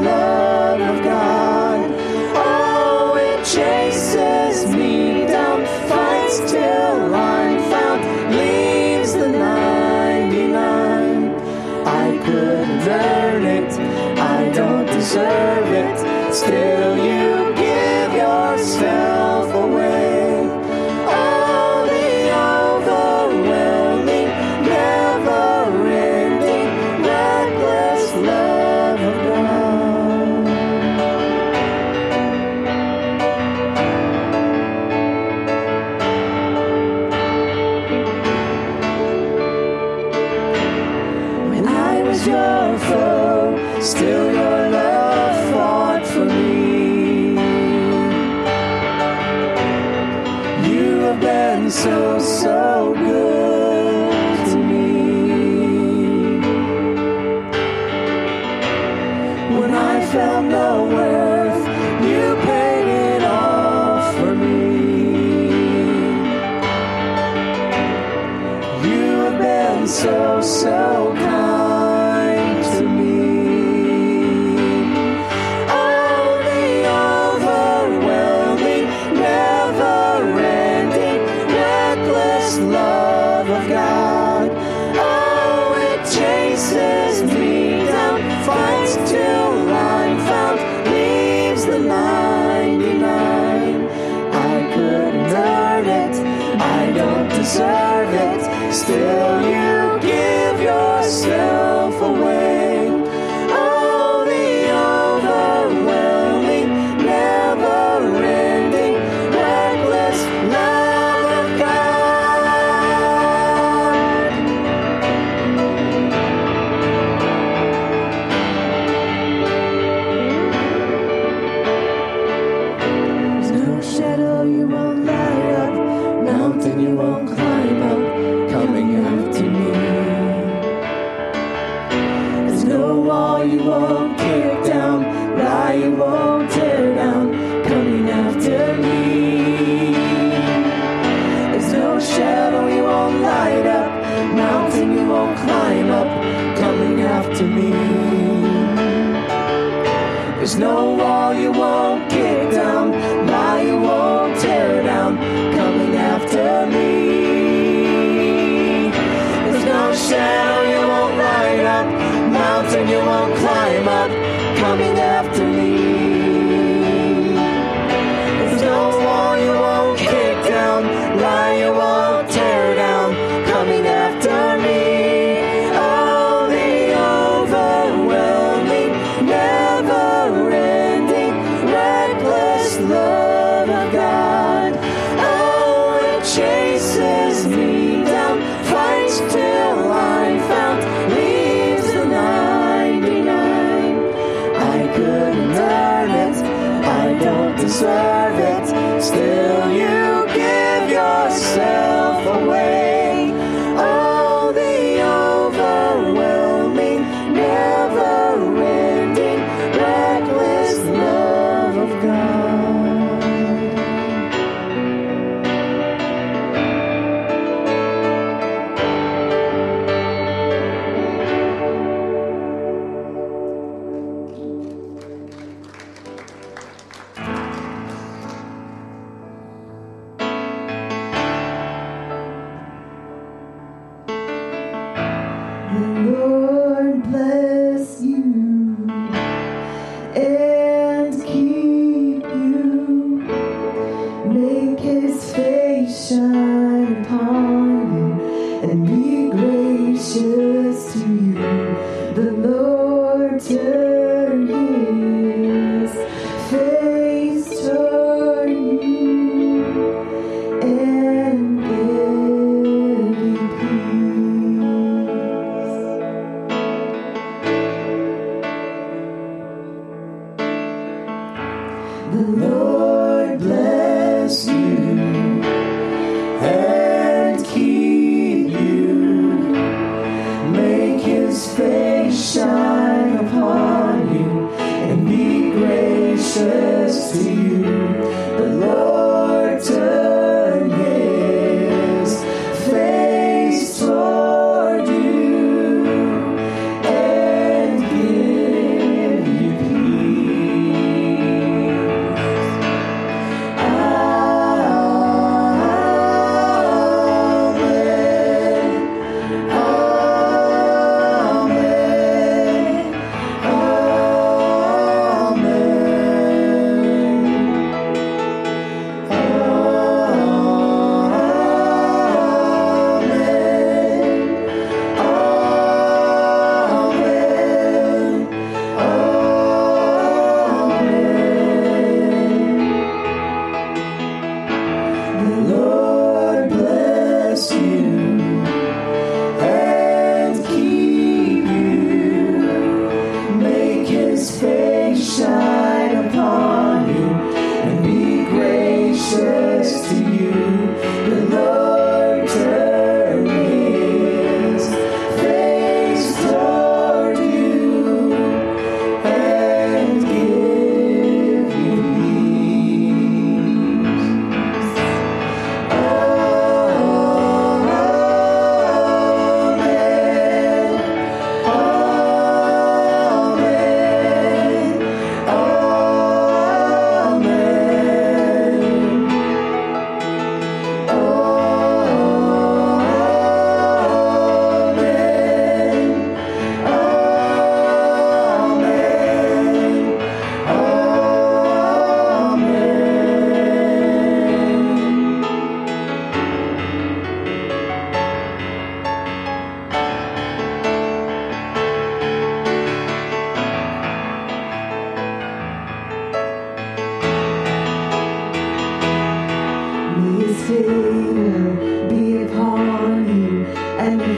Love. till I'm found, leaves the 99. I couldn't earn it, I don't deserve it, still you give yourself away. Oh, the overwhelming, never-ending, reckless love of God. When I was your foe, still your love fought for me. You have been so, so good to me. When I found no worth, you paid it all for me. You have been so, so kind to me. Oh, the overwhelming, never-ending, reckless love of God. Oh, it chases me down, finds till I'm found, leaves the 99. I couldn't earn it, I don't deserve it, still you give yourself away. Oh, the overwhelming, never-ending, reckless love of God. There's no shadow you won't light up, mountain you won't climb up, coming up to me. There's no wall you won't kick down, lie you won't tear down, coming after me. There's no shadow you won't light up, mountain you won't climb up, coming after me. There's no wall you won't kick down, lie you won't tear down, coming after me. There's no shadow you won't light up, mountain you won't climb up, coming after me. There's no wall you won't kick down, lie you won't tear down, coming after me. Oh, the overwhelming, never-ending, reckless love of God. Oh, it chases me down, fights till I'm found, leaves the 99. I couldn't earn it, I don't deserve it, still you give yourself away. Oh, the overwhelming, never-ending, reckless love of God. The Lord bless you and keep you. Make his face shine upon you and be gracious to you. The Lord turn his face toward you and give you peace. The Lord bless you and keep you. Make his face shine upon you and be gracious to you. The Lord turn his face toward you and give you peace.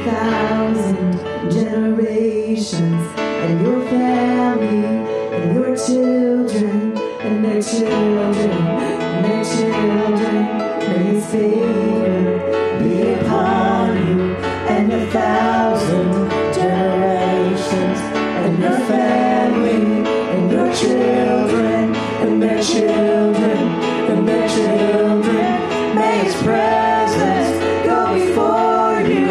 3,000 generations, and your family, and your children, and their children, and their children. May His favor be upon you, and 1,000 generations, and your family, and your children, and their children, and their children. May His presence go before you,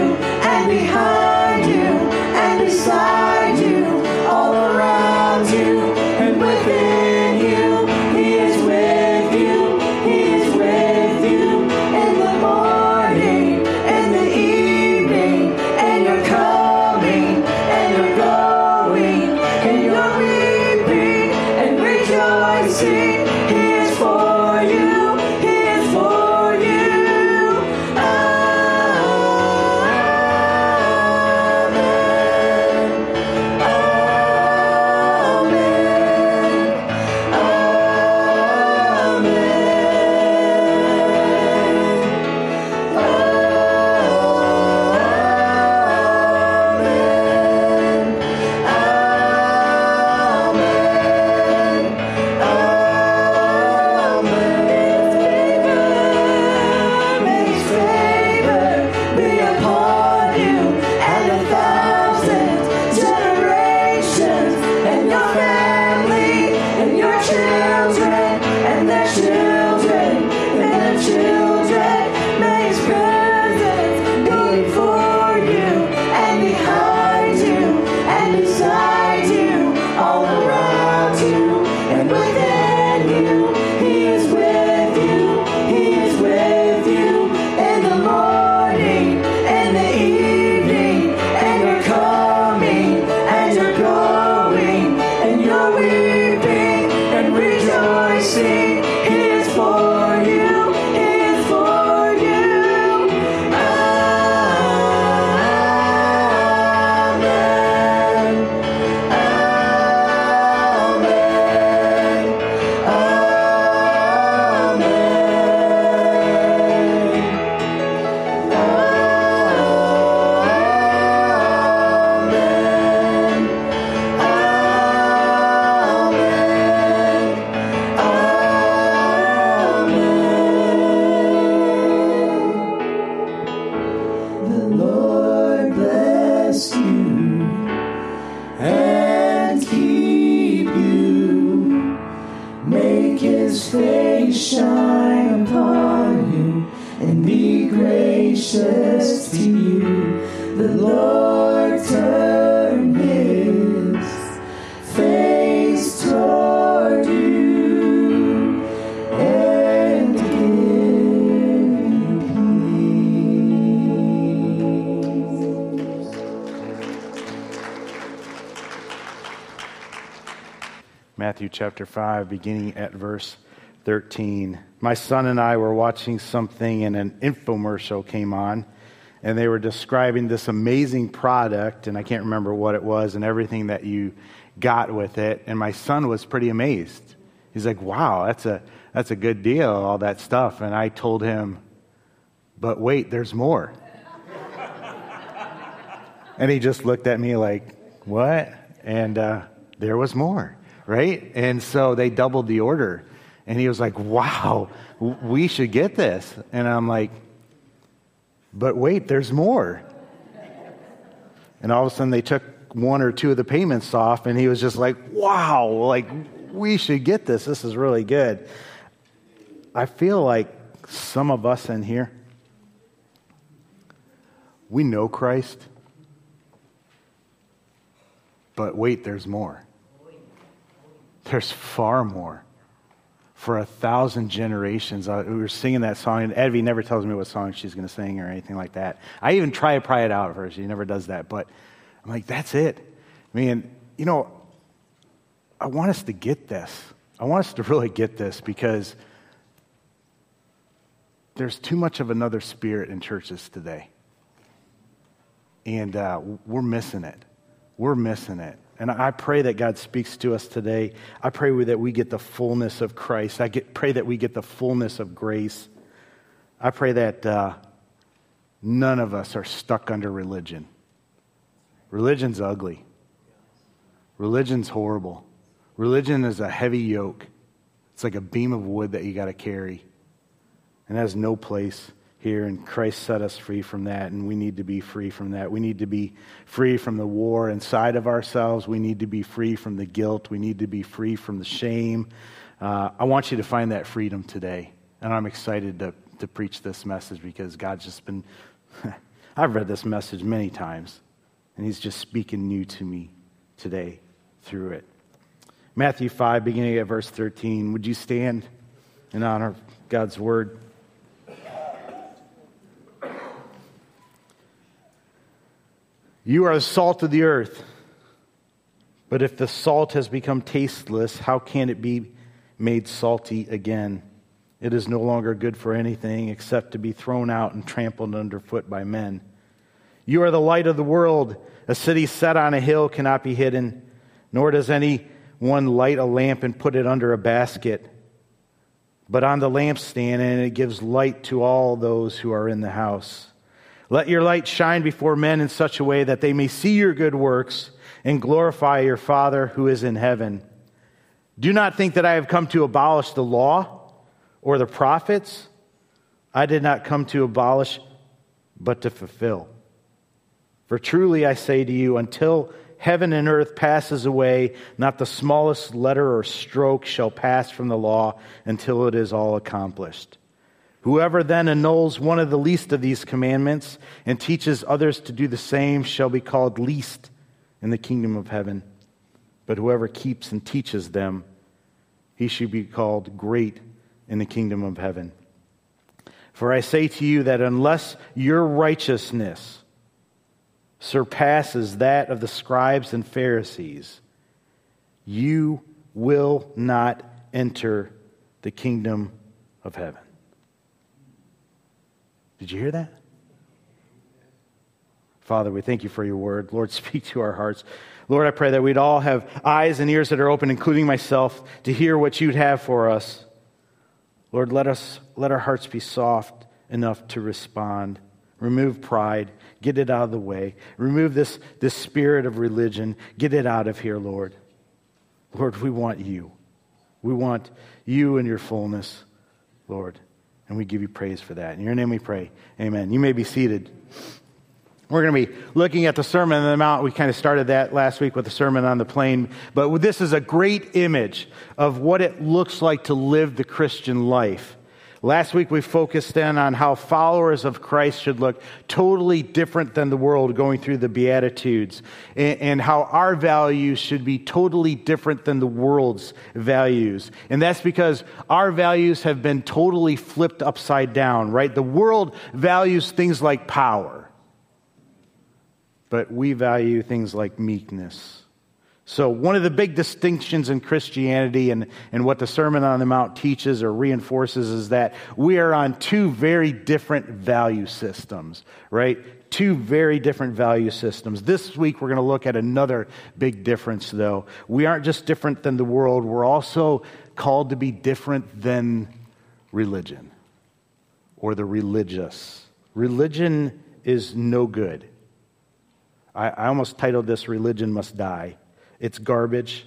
and behind you, and beside you, all around you, and within you. He is with you, He is with you, in the morning, in the evening, and you're coming, and you're going, and you're weeping, and rejoicing. He is for you. Matthew chapter 5, beginning at verse 13. My son and I were watching something, and an infomercial came on, and they were describing this amazing product, and I can't remember what it was and everything that you got with it. And my son was pretty amazed. He's like, wow, that's a good deal, all that stuff. And I told him, but wait, there's more. And he just looked at me like, what? And there was more. Right? And so they doubled the order. And he was like, wow, we should get this. And I'm like, but wait, there's more. And all of a sudden they took one or two of the payments off, and he was just like, wow, like we should get this. This is really good. I feel like some of us in here, we know Christ, but wait, there's more. There's far more. For 1,000 generations. We were singing that song, and Evie never tells me what song she's going to sing or anything like that. I even try to pry it out of her. She never does that. But I'm like, that's it. Man, you know, I want us to get this. I want us to really get this, because there's too much of another spirit in churches today. And we're missing it. We're missing it. And I pray that God speaks to us today. I pray that we get the fullness of Christ. I pray that we get the fullness of grace. I pray that None of us are stuck under religion. Religion's ugly. Religion's horrible. Religion is a heavy yoke. It's like a beam of wood that you got to carry. And has no place here, and Christ set us free from that, and we need to be free from that. We need to be free from the war inside of ourselves. We need to be free from the guilt. We need to be free from the shame. I want you to find that freedom today, and I'm excited to preach this message because God's just been, I've read this message many times, and he's just speaking new to me today through it. Matthew 5, beginning at verse 13, would you stand in honor of God's word? You are the salt of the earth, but if the salt has become tasteless, how can it be made salty again? It is no longer good for anything except to be thrown out and trampled underfoot by men. You are the light of the world. A city set on a hill cannot be hidden, nor does anyone light a lamp and put it under a basket, but on the lampstand, and it gives light to all those who are in the house. Let your light shine before men in such a way that they may see your good works and glorify your Father who is in heaven. Do not think that I have come to abolish the law or the prophets. I did not come to abolish, but to fulfill. For truly I say to you, until heaven and earth passes away, not the smallest letter or stroke shall pass from the law until it is all accomplished. Whoever then annuls one of the least of these commandments and teaches others to do the same shall be called least in the kingdom of heaven. But whoever keeps and teaches them, he should be called great in the kingdom of heaven. For I say to you that unless your righteousness surpasses that of the scribes and Pharisees, you will not enter the kingdom of heaven. Did you hear that? Father, we thank you for your word. Lord, speak to our hearts. Lord, I pray that we'd all have eyes and ears that are open, including myself, to hear what you'd have for us. Lord, let our hearts be soft enough to respond. Remove pride. Get it out of the way. Remove this spirit of religion. Get it out of here, Lord. Lord, we want you. We want you in your fullness, Lord. And we give you praise for that. In your name we pray. Amen. You may be seated. We're going to be looking at the Sermon on the Mount. We kind of started that last week with the Sermon on the Plain. But this is a great image of what it looks like to live the Christian life. Last week we focused in on how followers of Christ should look totally different than the world going through the Beatitudes, and how our values should be totally different than the world's values. And that's because our values have been totally flipped upside down, right? The world values things like power, but we value things like meekness. So one of the big distinctions in Christianity and what the Sermon on the Mount teaches or reinforces is that we are on two very different value systems, right? Two very different value systems. This week we're going to look at another big difference, though. We aren't just different than the world. We're also called to be different than religion or the religious. Religion is no good. I almost titled this "Religion Must Die." It's garbage.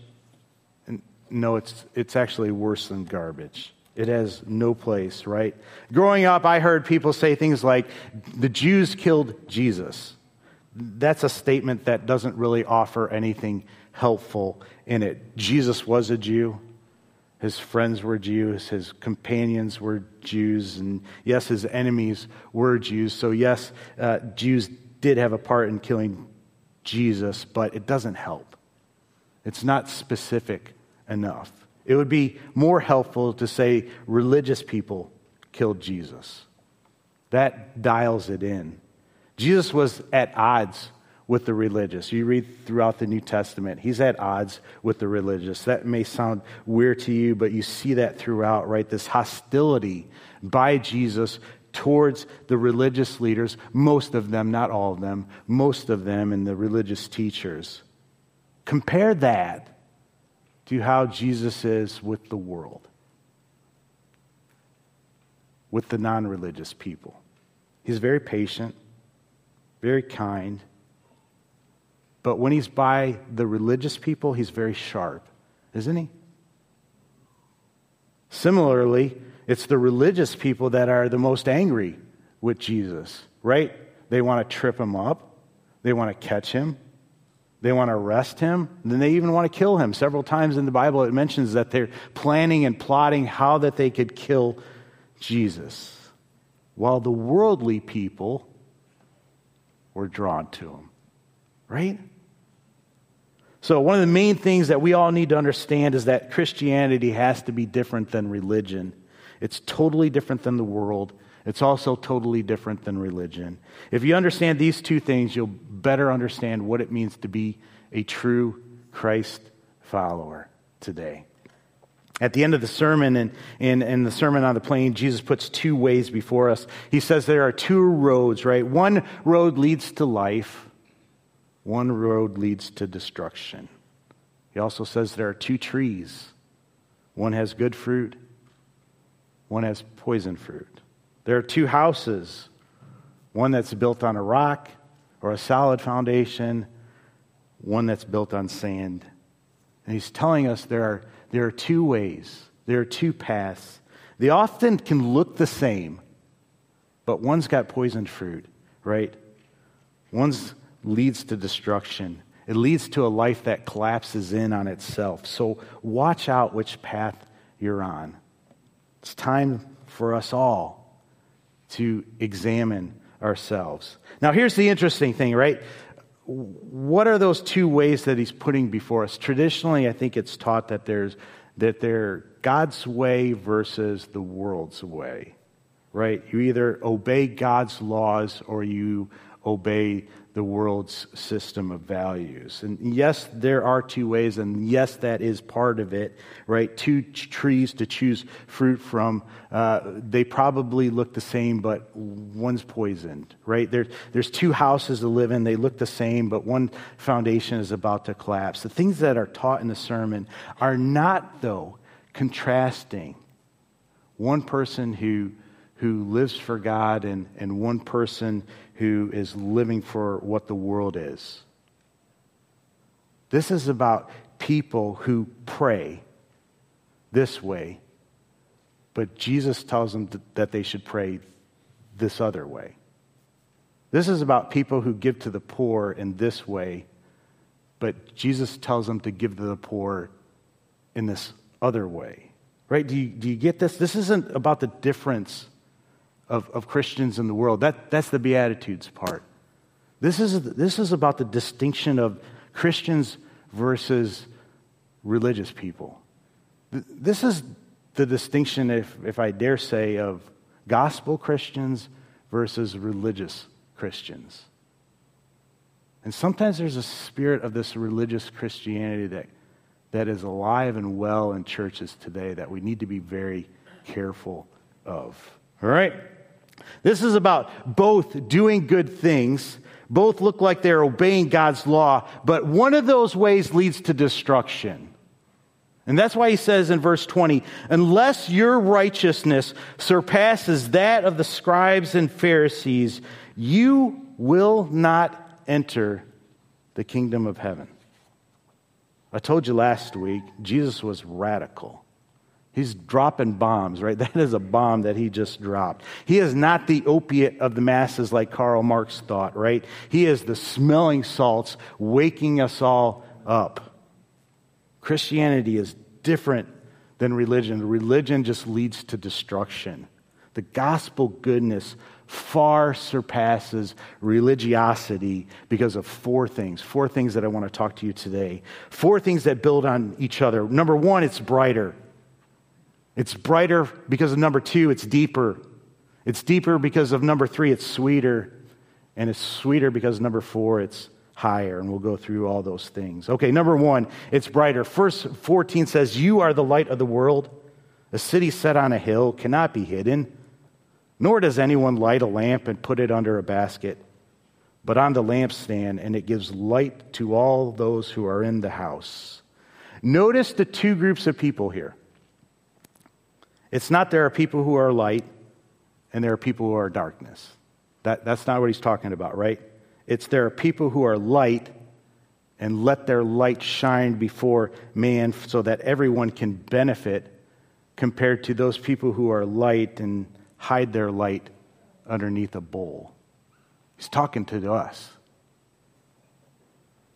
No, it's actually worse than garbage. It has no place, right? Growing up, I heard people say things like, the Jews killed Jesus. That's a statement that doesn't really offer anything helpful in it. Jesus was a Jew. His friends were Jews. His companions were Jews. And yes, his enemies were Jews. So yes, Jews did have a part in killing Jesus, but it doesn't help. It's not specific enough. It would be more helpful to say religious people killed Jesus. That dials it in. Jesus was at odds with the religious. You read throughout the New Testament, he's at odds with the religious. That may sound weird to you, but you see that throughout, right? This hostility by Jesus towards the religious leaders, most of them, not all of them, most of them, and the religious teachers. Compare that to how Jesus is with the world, with the non-religious people. He's very patient. very kind. But when he's by the religious people, he's very sharp, isn't he? Similarly, it's the religious people that are the most angry with Jesus, right? They want to trip him up. They want to catch him. They want to arrest him. And then they even want to kill him. Several times in the Bible it mentions that they're planning and plotting how that they could kill Jesus. While the worldly people were drawn to him, right? So one of the main things that we all need to understand is that Christianity has to be different than religion. It's totally different than the world. It's also totally different than religion. If you understand these two things, you'll better understand what it means to be a true Christ follower today. At the end of the sermon, in the Sermon on the Plain, Jesus puts two ways before us. He says there are two roads, right? One road leads to life. One road leads to destruction. He also says there are two trees. One has good fruit. One has poison fruit. There are two houses, one that's built on a rock or a solid foundation, one that's built on sand. And he's telling us there are two ways, there are two paths. They often can look the same, but one's got poisoned fruit, right? One's leads to destruction. It leads to a life that collapses in on itself. So watch out which path you're on. It's time for us all to examine ourselves. Now, here's the interesting thing, right? What are those two ways that he's putting before us? Traditionally, I think it's taught that they're God's way versus the world's way, right? You either obey God's laws or you obey the world's system of values. And yes, there are two ways, and yes, that is part of it, right? Two trees to choose fruit from. They probably look the same, but one's poisoned, right? There's two houses to live in. They look the same, but one foundation is about to collapse. The things that are taught in the sermon are not, though, contrasting one person who lives for God and one person who is living for what the world is. This is about people who pray this way, but Jesus tells them that they should pray this other way. This is about people who give to the poor in this way, but Jesus tells them to give to the poor in this other way. Right? Do you get this? This isn't about the difference of Christians in the world. That's the Beatitudes part. This is about the distinction of Christians versus religious people. This is the distinction, if I dare say, of gospel Christians versus religious Christians. And sometimes there's a spirit of this religious Christianity that is alive and well in churches today that we need to be very careful of. All right? This is about both doing good things. Both look like they're obeying God's law, but one of those ways leads to destruction. And that's why he says in verse 20, unless your righteousness surpasses that of the scribes and Pharisees, you will not enter the kingdom of heaven. I told you last week, Jesus was radical. He's dropping bombs, right? That is a bomb that he just dropped. He is not the opiate of the masses like Karl Marx thought, right? He is the smelling salts waking us all up. Christianity is different than religion. Religion just leads to destruction. The gospel goodness far surpasses religiosity because of four things that I want to talk to you today. Four things that build on each other. Number one, it's brighter. It's brighter because of number two, it's deeper. It's deeper because of number three, it's sweeter. And it's sweeter because number four, it's higher. And we'll go through all those things. Okay, number one, it's brighter. Verse 14 says, you are the light of the world. A city set on a hill cannot be hidden, nor does anyone light a lamp and put it under a basket, but on the lampstand, and it gives light to all those who are in the house. Notice the two groups of people here. It's not there are people who are light and there are people who are darkness. That's not what he's talking about, right? It's there are people who are light, and let their light shine before man so that everyone can benefit, compared to those people who are light and hide their light underneath a bowl. He's talking to us.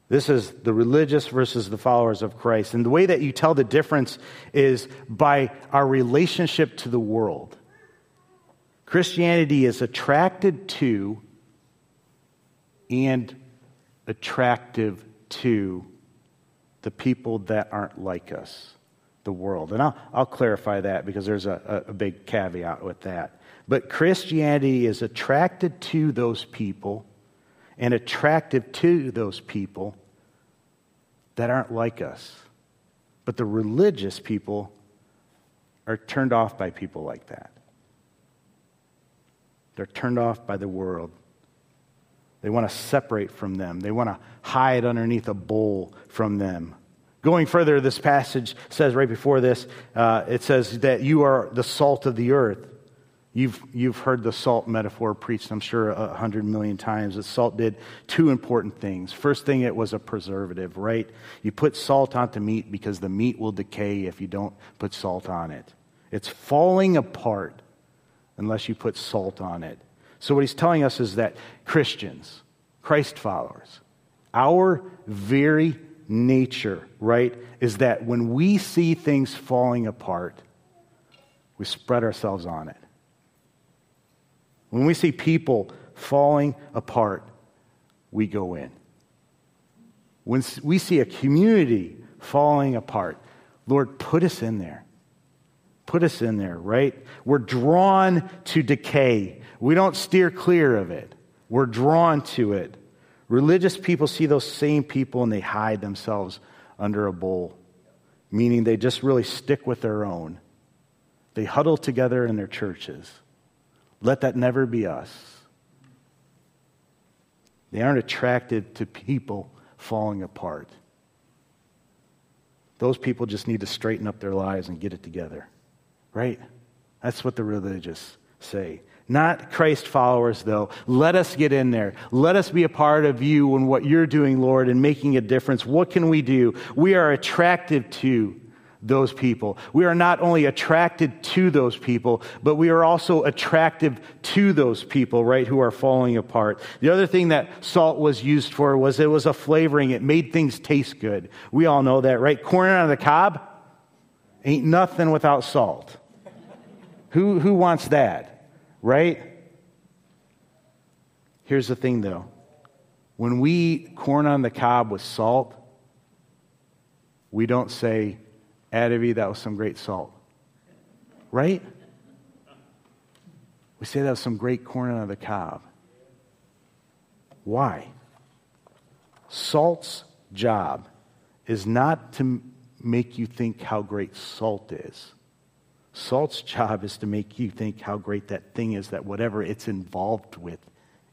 This is the religious versus the followers of Christ. And the way that you tell the difference is by our relationship to the world. Christianity is attracted to and attractive to the people that aren't like us, the world. And I'll clarify that, because there's a big caveat with that. But Christianity is attracted to those people and attractive to those people that aren't like us. But the religious people are turned off by people like that. They're turned off by the world. They want to separate from them. They want to hide underneath a bowl from them. Going further, this passage says right before this, it says that you are the salt of the earth. You've heard the salt metaphor preached, I'm sure, 100 million times. The salt did two important things. First thing, it was a preservative, right? You put salt onto meat because the meat will decay if you don't put salt on it. It's falling apart unless you put salt on it. So what he's telling us is that Christians, Christ followers, our very nature, right, is that when we see things falling apart, we spread ourselves on it. When we see people falling apart, we go in. When we see a community falling apart, Lord, put us in there. Put us in there, right? We're drawn to decay. We don't steer clear of it. We're drawn to it. Religious people see those same people and they hide themselves under a bowl, meaning they just really stick with their own. They huddle together in their churches. Let that never be us. They aren't attracted to people falling apart. Those people just need to straighten up their lives and get it together, right? That's what the religious say. Not Christ followers, though. Let us get in there. Let us be a part of you and what you're doing, Lord, and making a difference. What can we do? We are attracted to those people. We are not only attracted to those people, but we are also attractive to those people, right, who are falling apart. The other thing that salt was used for was it was a flavoring. It made things taste good. We all know that, right? Corn on the cob ain't nothing without salt. Who wants that, right? Here's the thing, though. When we eat corn on the cob with salt, we don't say, "At Evie, that was some great salt," right? We say that was some great corn on the cob. Why? Salt's job is not to make you think how great salt is. Salt's job is to make you think how great that thing is, that whatever it's involved with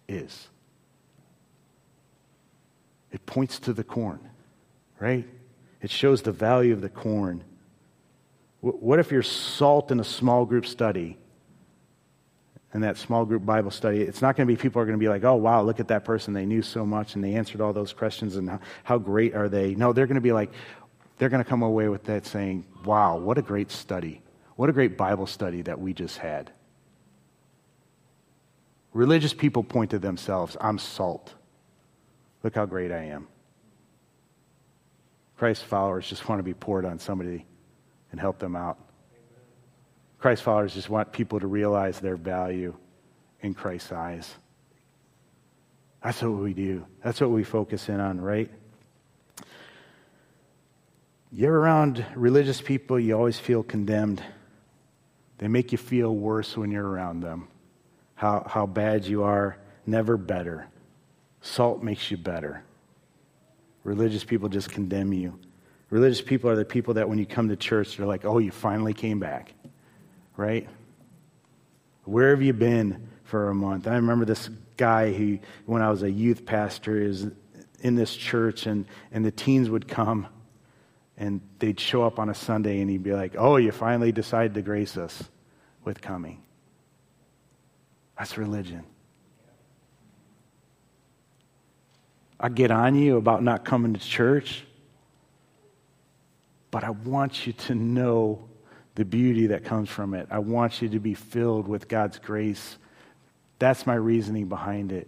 is. It points to the corn, right? It shows the value of the corn. What if you're salt in a small group study? And that small group Bible study, it's not going to be people are going to be like, "Oh, wow, look at that person. They knew so much and they answered all those questions and how great are they?" No, they're going to be like, they're going to come away with that saying, "Wow, what a great study. What a great Bible study that we just had." Religious people point to themselves, "I'm salt. Look how great I am." Christ followers just want to be poured on somebody and help them out. Christ followers just want people to realize their value in Christ's eyes. That's what we do. That's what we focus in on, right? You're around religious people, you always feel condemned. They make you feel worse when you're around them. How bad you are, never better. Salt makes you better. Religious people just condemn you. Religious people are the people that when you come to church, they're like, "Oh, you finally came back," right? "Where have you been for a month?" I remember this guy who, when I was a youth pastor, is in this church, and the teens would come, and they'd show up on a Sunday, and he'd be like, "Oh, you finally decided to grace us with coming." That's religion. I get on you about not coming to church, but I want you to know the beauty that comes from it. I want you to be filled with God's grace. That's my reasoning behind it.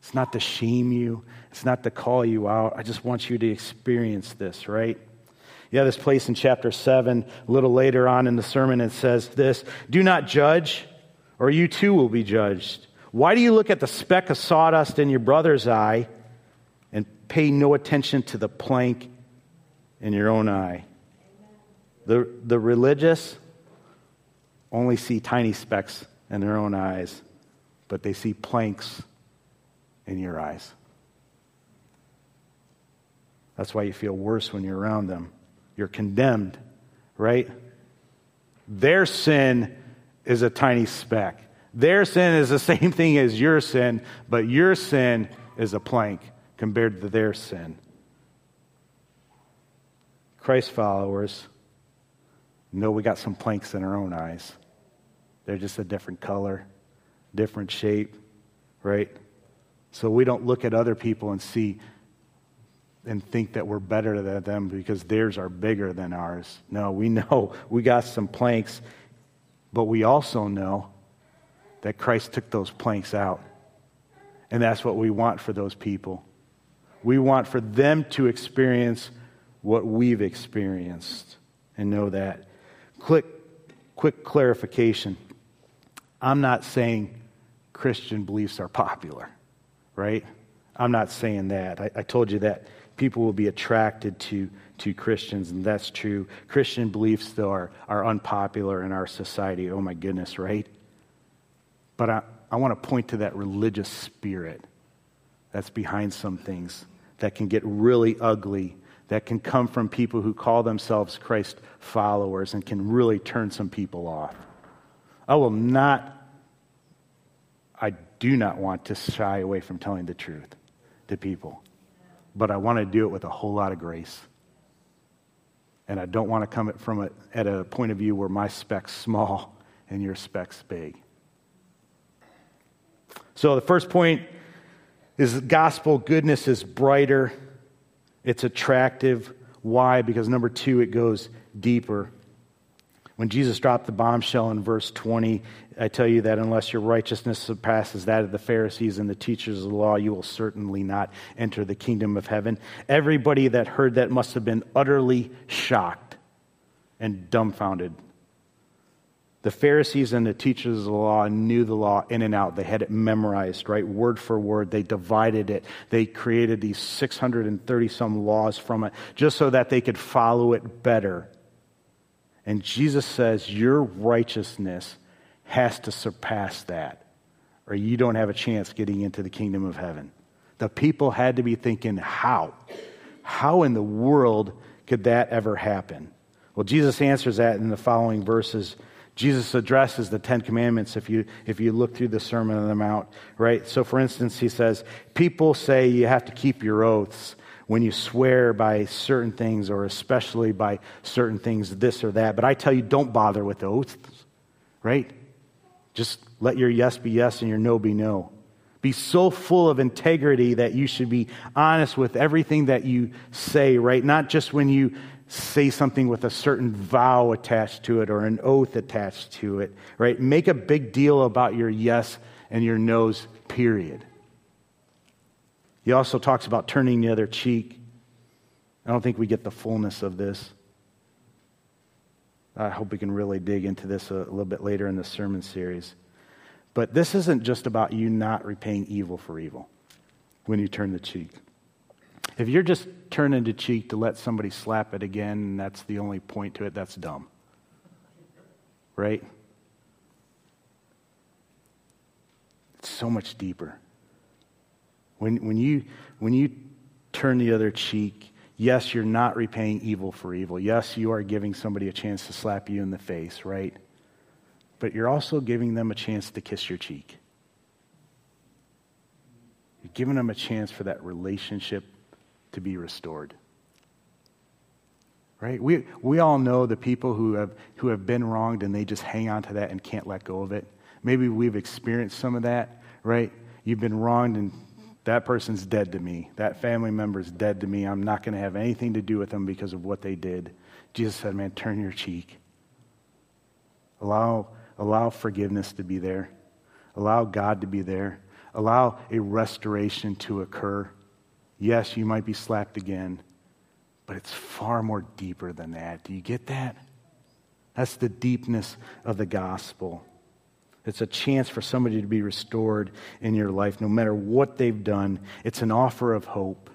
It's not to shame you. It's not to call you out. I just want you to experience this, right? Yeah, this place in chapter 7, a little later on in the sermon, it says this: do not judge, or you too will be judged. Why do you look at the speck of sawdust in your brother's eye and pay no attention to the plank in your own eye? The religious only see tiny specks in their own eyes, but they see planks in your eyes. That's why you feel worse when you're around them. You're condemned, right? Their sin is a tiny speck. Their sin is the same thing as your sin, but your sin is a plank compared to their sin. Christ followers know we got some planks in our own eyes. They're just a different color, different shape, right? So we don't look at other people and see and think that we're better than them because theirs are bigger than ours. No, we know we got some planks, but we also know that Christ took those planks out. And that's what we want for those people. We want for them to experience what we've experienced and know that. Quick clarification. I'm not saying Christian beliefs are popular, right? I'm not saying that. I told you that people will be attracted to Christians, and that's true. Christian beliefs, though, are unpopular in our society. Oh, my goodness, right? But I want to point to that religious spirit that's behind some things that can get really ugly, that can come from people who call themselves Christ followers and can really turn some people off. I do not want to shy away from telling the truth to people, but I want to do it with a whole lot of grace. And I don't want to come from it at a point of view where my speck's small and your speck's big. So the first point is the gospel goodness is brighter. It's attractive. Why? Because number two, it goes deeper. When Jesus dropped the bombshell in verse 20, I tell you that unless your righteousness surpasses that of the Pharisees and the teachers of the law, you will certainly not enter the kingdom of heaven. Everybody that heard that must have been utterly shocked and dumbfounded. The Pharisees and the teachers of the law knew the law in and out. They had it memorized, right? Word for word. They divided it. They created these 630-some laws from it just so that they could follow it better. And Jesus says, your righteousness has to surpass that, or you don't have a chance getting into the kingdom of heaven. The people had to be thinking, how? How in the world could that ever happen? Well, Jesus answers that in the following verses. Jesus addresses the Ten Commandments if you look through the Sermon on the Mount, right? So, for instance, he says, people say you have to keep your oaths. When you swear by certain things, or especially by certain things, this or that. But I tell you, don't bother with oaths, right? Just let your yes be yes and your no be no. Be so full of integrity that you should be honest with everything that you say, right? Not just when you say something with a certain vow attached to it or an oath attached to it, right? Make a big deal about your yes and your no's, period. He also talks about turning the other cheek. I don't think we get the fullness of this. I hope we can really dig into this a little bit later in the sermon series. But this isn't just about you not repaying evil for evil when you turn the cheek. If you're just turning the cheek to let somebody slap it again, and that's the only point to it, that's dumb. Right? It's so much deeper. When you turn the other cheek, yes, you're not repaying evil for evil. Yes, you are giving somebody a chance to slap you in the face, right? But you're also giving them a chance to kiss your cheek. You're giving them a chance for that relationship to be restored. Right? We all know the people who have been wronged and they just hang on to that and can't let go of it. Maybe we've experienced some of that, right? You've been wronged and that person's dead to me. That family member's dead to me. I'm not going to have anything to do with them because of what they did. Jesus said, man, turn your cheek. Allow forgiveness to be there. Allow God to be there. Allow a restoration to occur. Yes, you might be slapped again, but it's far more deeper than that. Do you get that? That's the deepness of the gospel. It's a chance for somebody to be restored in your life, no matter what they've done. It's an offer of hope.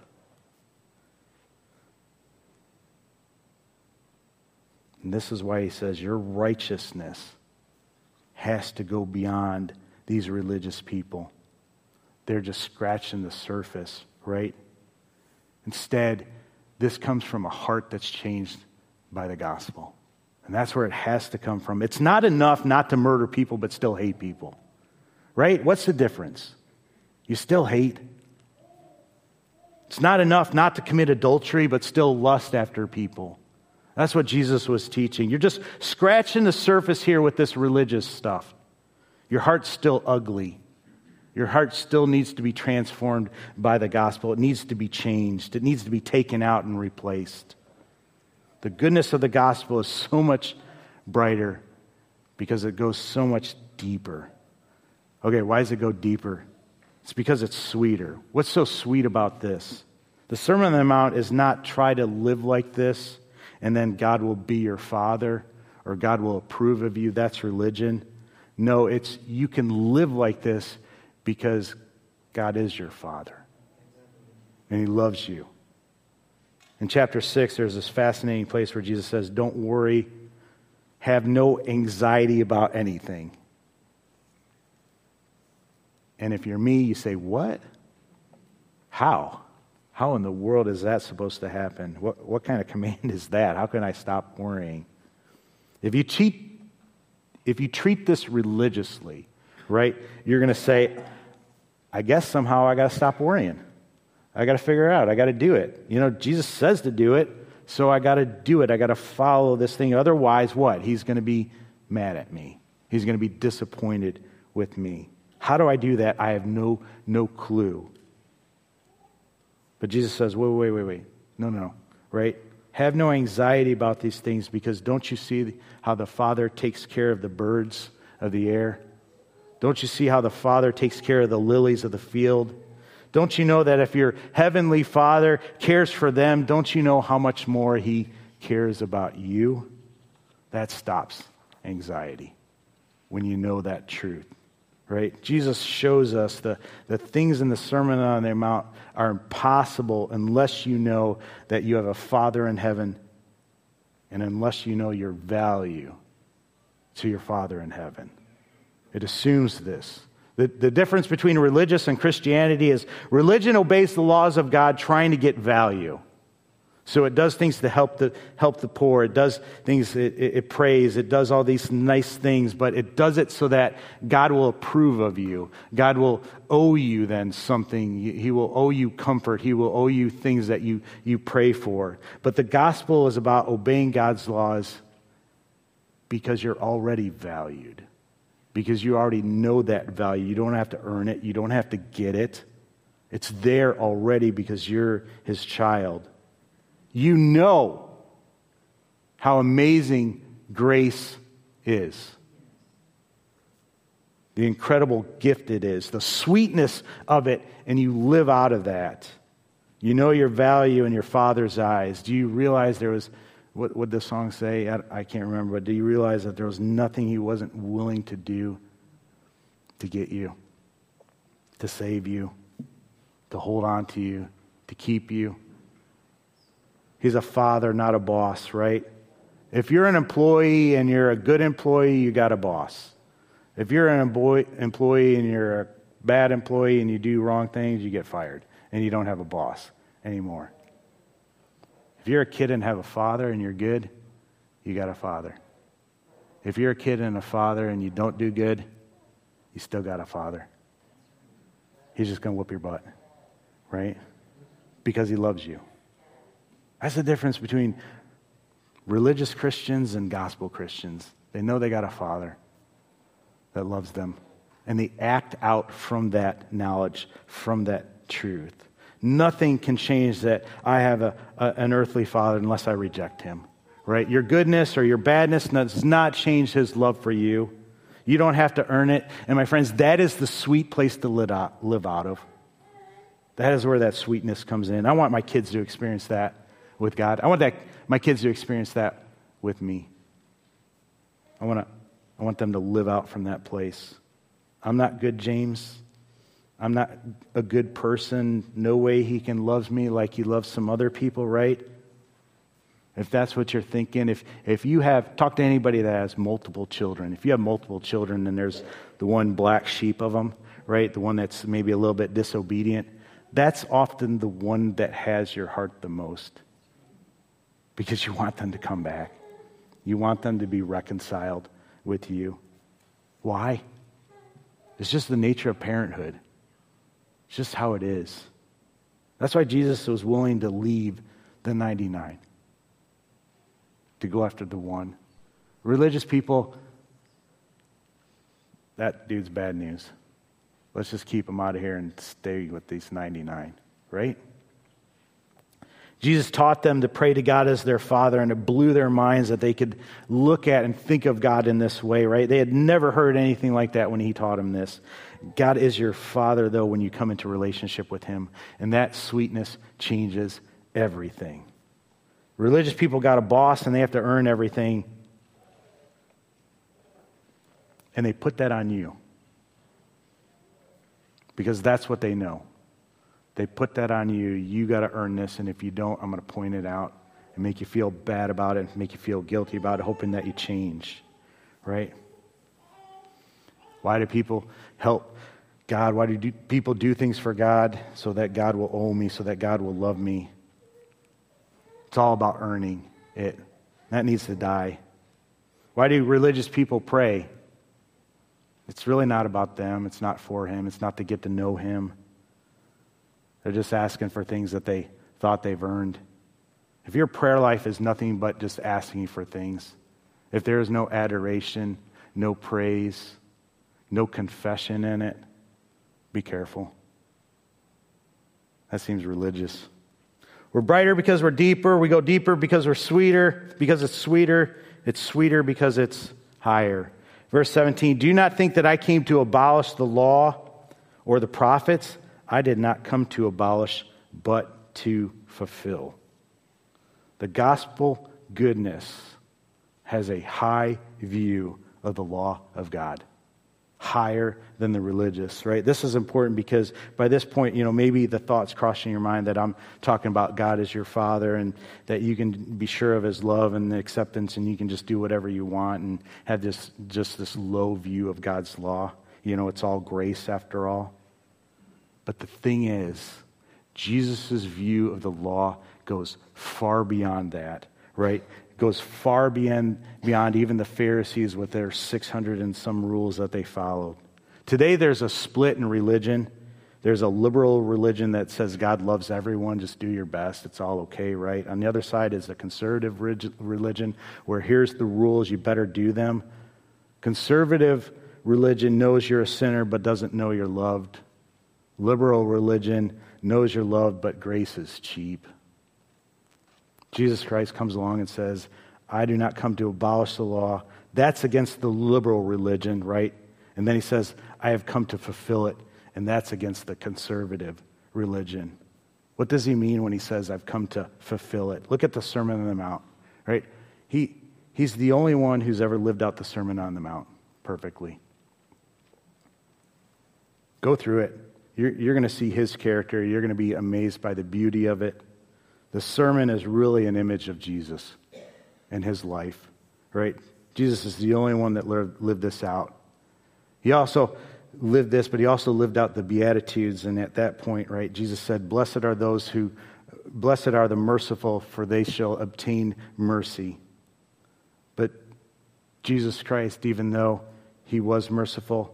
And this is why he says your righteousness has to go beyond these religious people. They're just scratching the surface, right? Instead, this comes from a heart that's changed by the gospel. And that's where it has to come from. It's not enough not to murder people but still hate people, right? What's the difference? You still hate. It's not enough not to commit adultery but still lust after people. That's what Jesus was teaching. You're just scratching the surface here with this religious stuff. Your heart's still ugly. Your heart still needs to be transformed by the gospel. It needs to be changed. It needs to be taken out and replaced. The goodness of the gospel is so much brighter because it goes so much deeper. Okay, why does it go deeper? It's because it's sweeter. What's so sweet about this? The Sermon on the Mount is not try to live like this and then God will be your father or God will approve of you. That's religion. No, it's you can live like this because God is your father and he loves you. In chapter 6, there's this fascinating place where Jesus says, don't worry, have no anxiety about anything. And if you're me, you say, what? How? How in the world is that supposed to happen? What kind of command is that? How can I stop worrying? If you treat this religiously, right, you're going to say, I guess somehow I got to stop worrying. I got to figure it out. I got to do it. You know, Jesus says to do it, so I got to do it. I got to follow this thing. Otherwise, what? He's going to be mad at me. He's going to be disappointed with me. How do I do that? I have no clue. But Jesus says, wait. No, right? Have no anxiety about these things because don't you see how the Father takes care of the birds of the air? Don't you see how the Father takes care of the lilies of the field? Don't you know that if your heavenly Father cares for them, don't you know how much more he cares about you? That stops anxiety when you know that truth, right? Jesus shows us the things in the Sermon on the Mount are impossible unless you know that you have a Father in heaven and unless you know your value to your Father in heaven. It assumes this. The difference between religious and Christianity is religion obeys the laws of God trying to get value. So it does things to help the poor. It does things, it prays. It does all these nice things, but it does it so that God will approve of you. God will owe you then something. He will owe you comfort. He will owe you things that you pray for. But the gospel is about obeying God's laws because you're already valued. Because you already know that value. You don't have to earn it. You don't have to get it. It's there already because you're his child. You know how amazing grace is. The incredible gift it is. The sweetness of it. And you live out of that. You know your value in your Father's eyes. Do you realize there was... What would the song say? I can't remember, but do you realize that there was nothing he wasn't willing to do to get you, to save you, to hold on to you, to keep you? He's a father, not a boss, right? If you're an employee and you're a good employee, you got a boss. If you're an employee and you're a bad employee and you do wrong things, you get fired and you don't have a boss anymore. If you're a kid and have a father and you're good, you got a father. If you're a kid and a father and you don't do good, you still got a father. He's just going to whoop your butt, right? Because he loves you. That's the difference between religious Christians and gospel Christians. They know they got a father that loves them. And they act out from that knowledge, from that truth. Nothing can change that I have an earthly father unless I reject him, right? Your goodness or your badness does not change his love for you. You don't have to earn it. And my friends, that is the sweet place to live out of. That is where that sweetness comes in. I want my kids to experience that with God. I want my kids to experience that with me. I want them to live out from that place. I'm not good, James. I'm not a good person. No way he can love me like he loves some other people, right? If that's what you're thinking, if you have, talk to anybody that has multiple children. If you have multiple children, then there's the one black sheep of them, right? The one that's maybe a little bit disobedient. That's often the one that has your heart the most, because you want them to come back. You want them to be reconciled with you. Why? It's just the nature of parenthood. It's just how it is. That's why Jesus was willing to leave the 99 to go after the one. Religious people, that dude's bad news. Let's just keep him out of here and stay with these 99, right? Jesus taught them to pray to God as their Father, and it blew their minds that they could look at and think of God in this way, right? They had never heard anything like that when he taught them this. God is your Father, though, when you come into relationship with him, and that sweetness changes everything. Religious people got a boss, and they have to earn everything, and they put that on you because that's what they know. They put that on you. You got to earn this, and if you don't, I'm going to point it out and make you feel bad about it, and make you feel guilty about it, hoping that you change, right? Why do people help God? Why do people do things for God? So that God will owe me, so that God will love me. It's all about earning it. That needs to die. Why do religious people pray? It's really not about them. It's not for him. It's not to get to know him. They're just asking for things that they thought they've earned. If your prayer life is nothing but just asking for things, if there is no adoration, no praise, no confession in it, be careful. That seems religious. We're brighter because we're deeper. We go deeper because we're sweeter. Because it's sweeter. It's sweeter because it's higher. Verse 17, do you not think that I came to abolish the law or the prophets? I did not come to abolish, but to fulfill. The gospel goodness has a high view of the law of God, higher than the religious, right? This is important because by this point, maybe the thought's crossing your mind that I'm talking about God as your Father and that you can be sure of his love and acceptance and you can just do whatever you want and have this low view of God's law. It's all grace after all. But the thing is, Jesus' view of the law goes far beyond that, right? It goes far beyond even the Pharisees with their 600 and some rules that they followed. Today there's a split in religion. There's a liberal religion that says God loves everyone, just do your best, it's all okay, right? On the other side is a conservative religion where here's the rules, you better do them. Conservative religion knows you're a sinner but doesn't know you're loved. Liberal religion knows you're loved, but grace is cheap. Jesus Christ comes along and says, I do not come to abolish the law. That's against the liberal religion, right? And then he says, I have come to fulfill it, and that's against the conservative religion. What does he mean when he says, I've come to fulfill it? Look at the Sermon on the Mount, right? He's the only one who's ever lived out the Sermon on the Mount perfectly. Go through it. You're going to see his character. You're going to be amazed by the beauty of it. The sermon is really an image of Jesus and his life, right? Jesus is the only one that lived this out. He also lived this, but he also lived out the Beatitudes. And at that point, right, Jesus said, blessed are the merciful, for they shall obtain mercy. But Jesus Christ, even though he was merciful,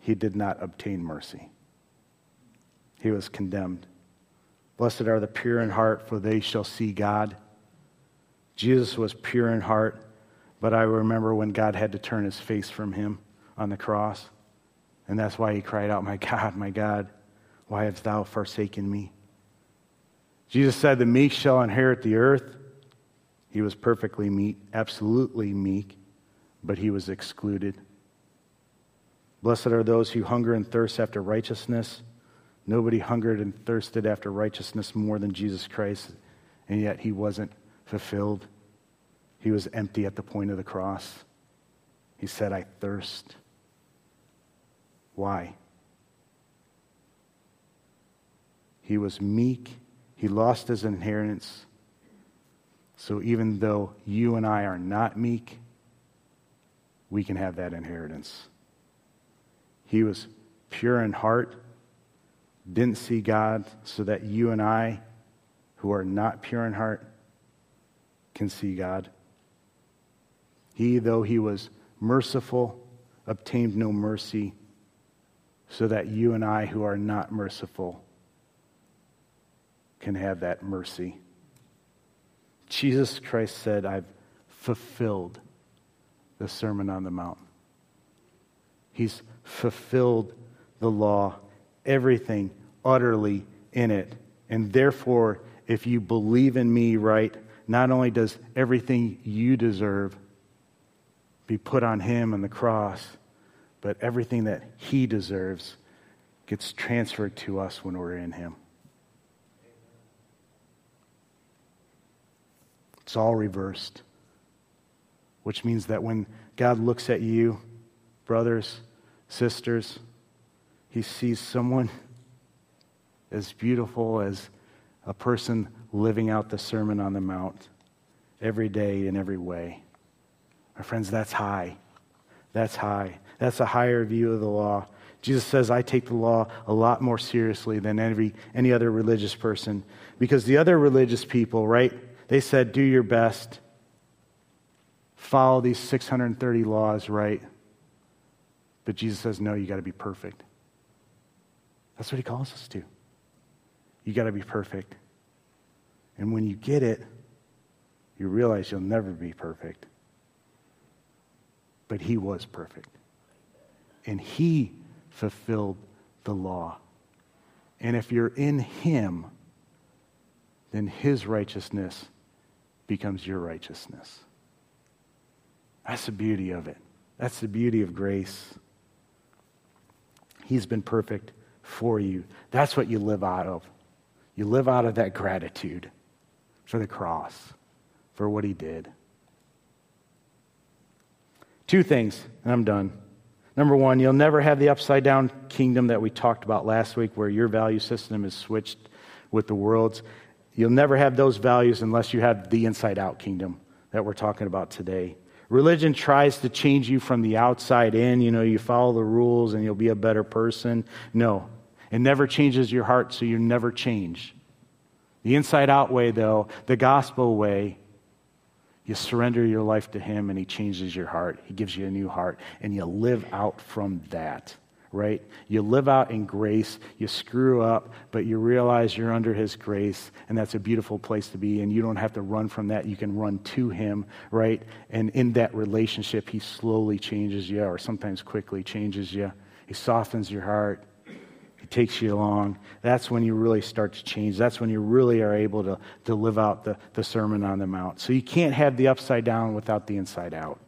he did not obtain mercy. He was condemned. Blessed are the pure in heart, for they shall see God. Jesus was pure in heart, but I remember when God had to turn his face from him on the cross, and that's why he cried out, my God, Why hast thou forsaken me? Jesus said, the meek shall inherit the earth. He was perfectly meek, absolutely meek, but he was excluded. Blessed are those who hunger and thirst after righteousness. Nobody hungered and thirsted after righteousness more than Jesus Christ, and yet he wasn't fulfilled. He was empty at the point of the cross. He said, I thirst. Why? He was meek. He lost his inheritance. So even though you and I are not meek, we can have that inheritance. He was pure in heart, didn't see God, so that you and I, who are not pure in heart, can see God. He, though he was merciful, obtained no mercy, so that you and I, who are not merciful, can have that mercy. Jesus Christ said, I've fulfilled the Sermon on the Mount. He's fulfilled the law, everything utterly in it. And therefore, if you believe in me, right, not only does everything you deserve be put on him on the cross, but everything that he deserves gets transferred to us when we're in him. It's all reversed, which means that when God looks at you, brothers, sisters, he sees someone as beautiful as a person living out the Sermon on the Mount every day in every way. My friends, that's high. That's high. That's a higher view of the law. Jesus says, I take the law a lot more seriously than any other religious person, because the other religious people, right, they said, do your best. Follow these 630 laws, right? But Jesus says, no, you got to be perfect. That's what he calls us to. You got to be perfect. And when you get it, you realize you'll never be perfect. But he was perfect. And he fulfilled the law. And if you're in him, then his righteousness becomes your righteousness. That's the beauty of it. That's the beauty of grace. He's been perfect for you. That's what you live out of. You live out of that gratitude for the cross, for what he did. Two things, and I'm done. Number one, you'll never have the upside-down kingdom that we talked about last week, where your value system is switched with the world's. You'll never have those values unless you have the inside-out kingdom that we're talking about today. Religion tries to change you from the outside in. You know, you follow the rules and you'll be a better person. No, it never changes your heart, so you never change. The inside-out way, though, the gospel way, you surrender your life to him and he changes your heart. He gives you a new heart, and you live out from that. Right? You live out in grace, you screw up, but you realize you're under his grace, and that's a beautiful place to be, and you don't have to run from that. You can run to him, right? And in that relationship, he slowly changes you, or sometimes quickly changes you. He softens your heart. He takes you along. That's when you really start to change. That's when you really are able to live out the Sermon on the Mount. So you can't have the upside down without the inside out.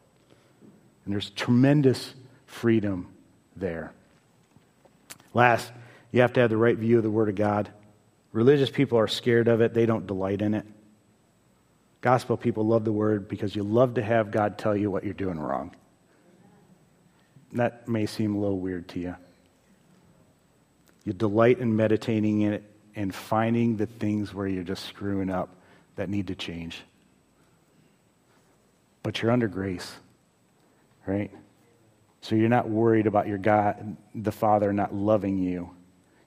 And there's tremendous freedom there. Last, you have to have the right view of the Word of God. Religious people are scared of it. They don't delight in it. Gospel people love the Word because you love to have God tell you what you're doing wrong. That may seem a little weird to you. You delight in meditating in it and finding the things where you're just screwing up that need to change. But you're under grace, right? So you're not worried about your God, the Father, not loving you.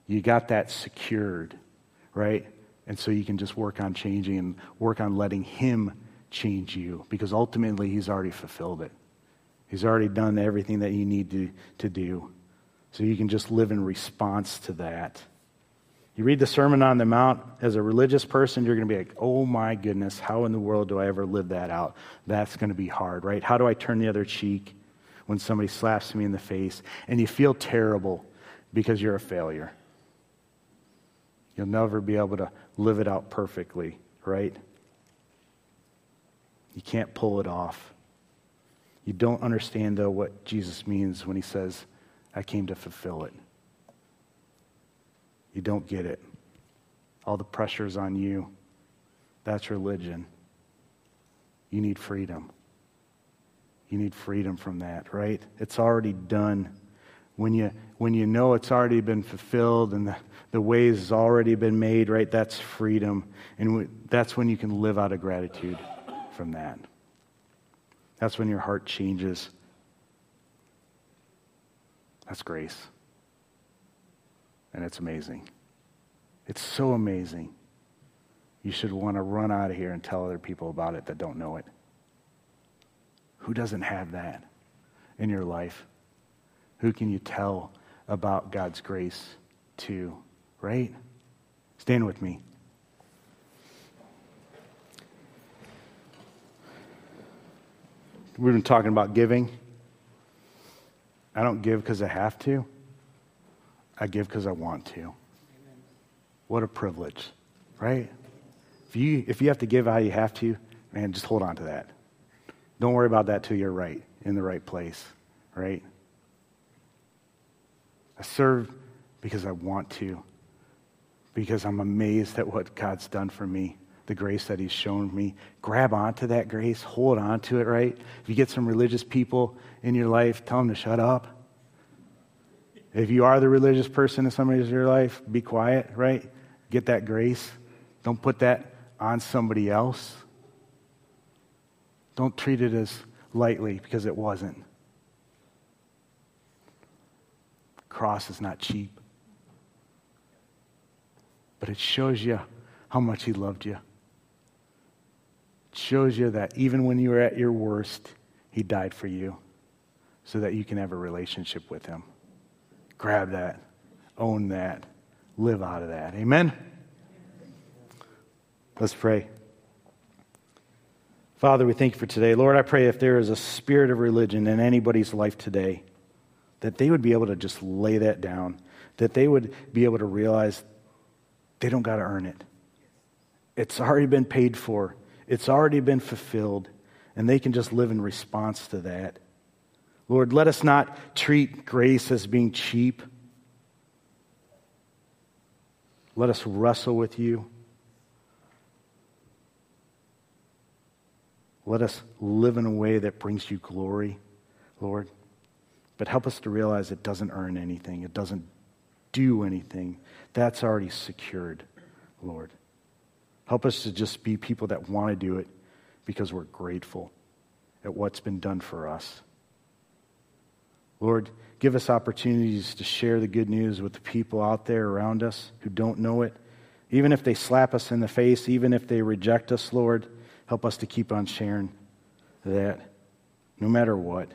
You got that secured, right? And so you can just work on changing and work on letting him change you, because ultimately he's already fulfilled it. He's already done everything that you need to do. So you can just live in response to that. You read the Sermon on the Mount, as a religious person, you're going to be like, oh my goodness, how in the world do I ever live that out? That's going to be hard, right? How do I turn the other cheek when somebody slaps me in the face? And you feel terrible because you're a failure. You'll never be able to live it out perfectly, right? You can't pull it off. You don't understand, though, what Jesus means when he says, I came to fulfill it. You don't get it. All the pressure's on you. That's religion. You need freedom. You need freedom from that, right? It's already done. When you know it's already been fulfilled and the ways has already been made, right? That's freedom. And that's when you can live out of gratitude from that. That's when your heart changes. That's grace. And it's amazing. It's so amazing. You should want to run out of here and tell other people about it that don't know it. Who doesn't have that in your life? Who can you tell about God's grace to, right? Stand with me. We've been talking about giving. I don't give because I have to. I give because I want to. Amen. What a privilege, right? If you have to give how you have to, man, just hold on to that. Don't worry about that till you're right, in the right place, right? I serve because I want to, because I'm amazed at what God's done for me, the grace that he's shown me. Grab onto that grace, hold on to it, right? If you get some religious people in your life, tell them to shut up. If you are the religious person in somebody's your life, be quiet, right? Get that grace. Don't put that on somebody else. Don't treat it as lightly, because it wasn't. Cross is not cheap. But it shows you how much he loved you. It shows you that even when you were at your worst, he died for you so that you can have a relationship with him. Grab that. Own that. Live out of that. Amen? Let's pray. Father, we thank you for today. Lord, I pray if there is a spirit of religion in anybody's life today, that they would be able to just lay that down, that they would be able to realize they don't got to earn it. It's already been paid for. It's already been fulfilled, and they can just live in response to that. Lord, let us not treat grace as being cheap. Let us wrestle with you. Let us live in a way that brings you glory, Lord. But help us to realize it doesn't earn anything. It doesn't do anything. That's already secured, Lord. Help us to just be people that want to do it because we're grateful at what's been done for us. Lord, give us opportunities to share the good news with the people out there around us who don't know it. Even if they slap us in the face, even if they reject us, Lord, help us to keep on sharing that no matter what.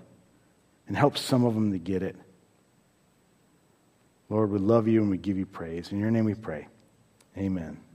And help some of them to get it. Lord, we love you and we give you praise. In your name we pray. Amen.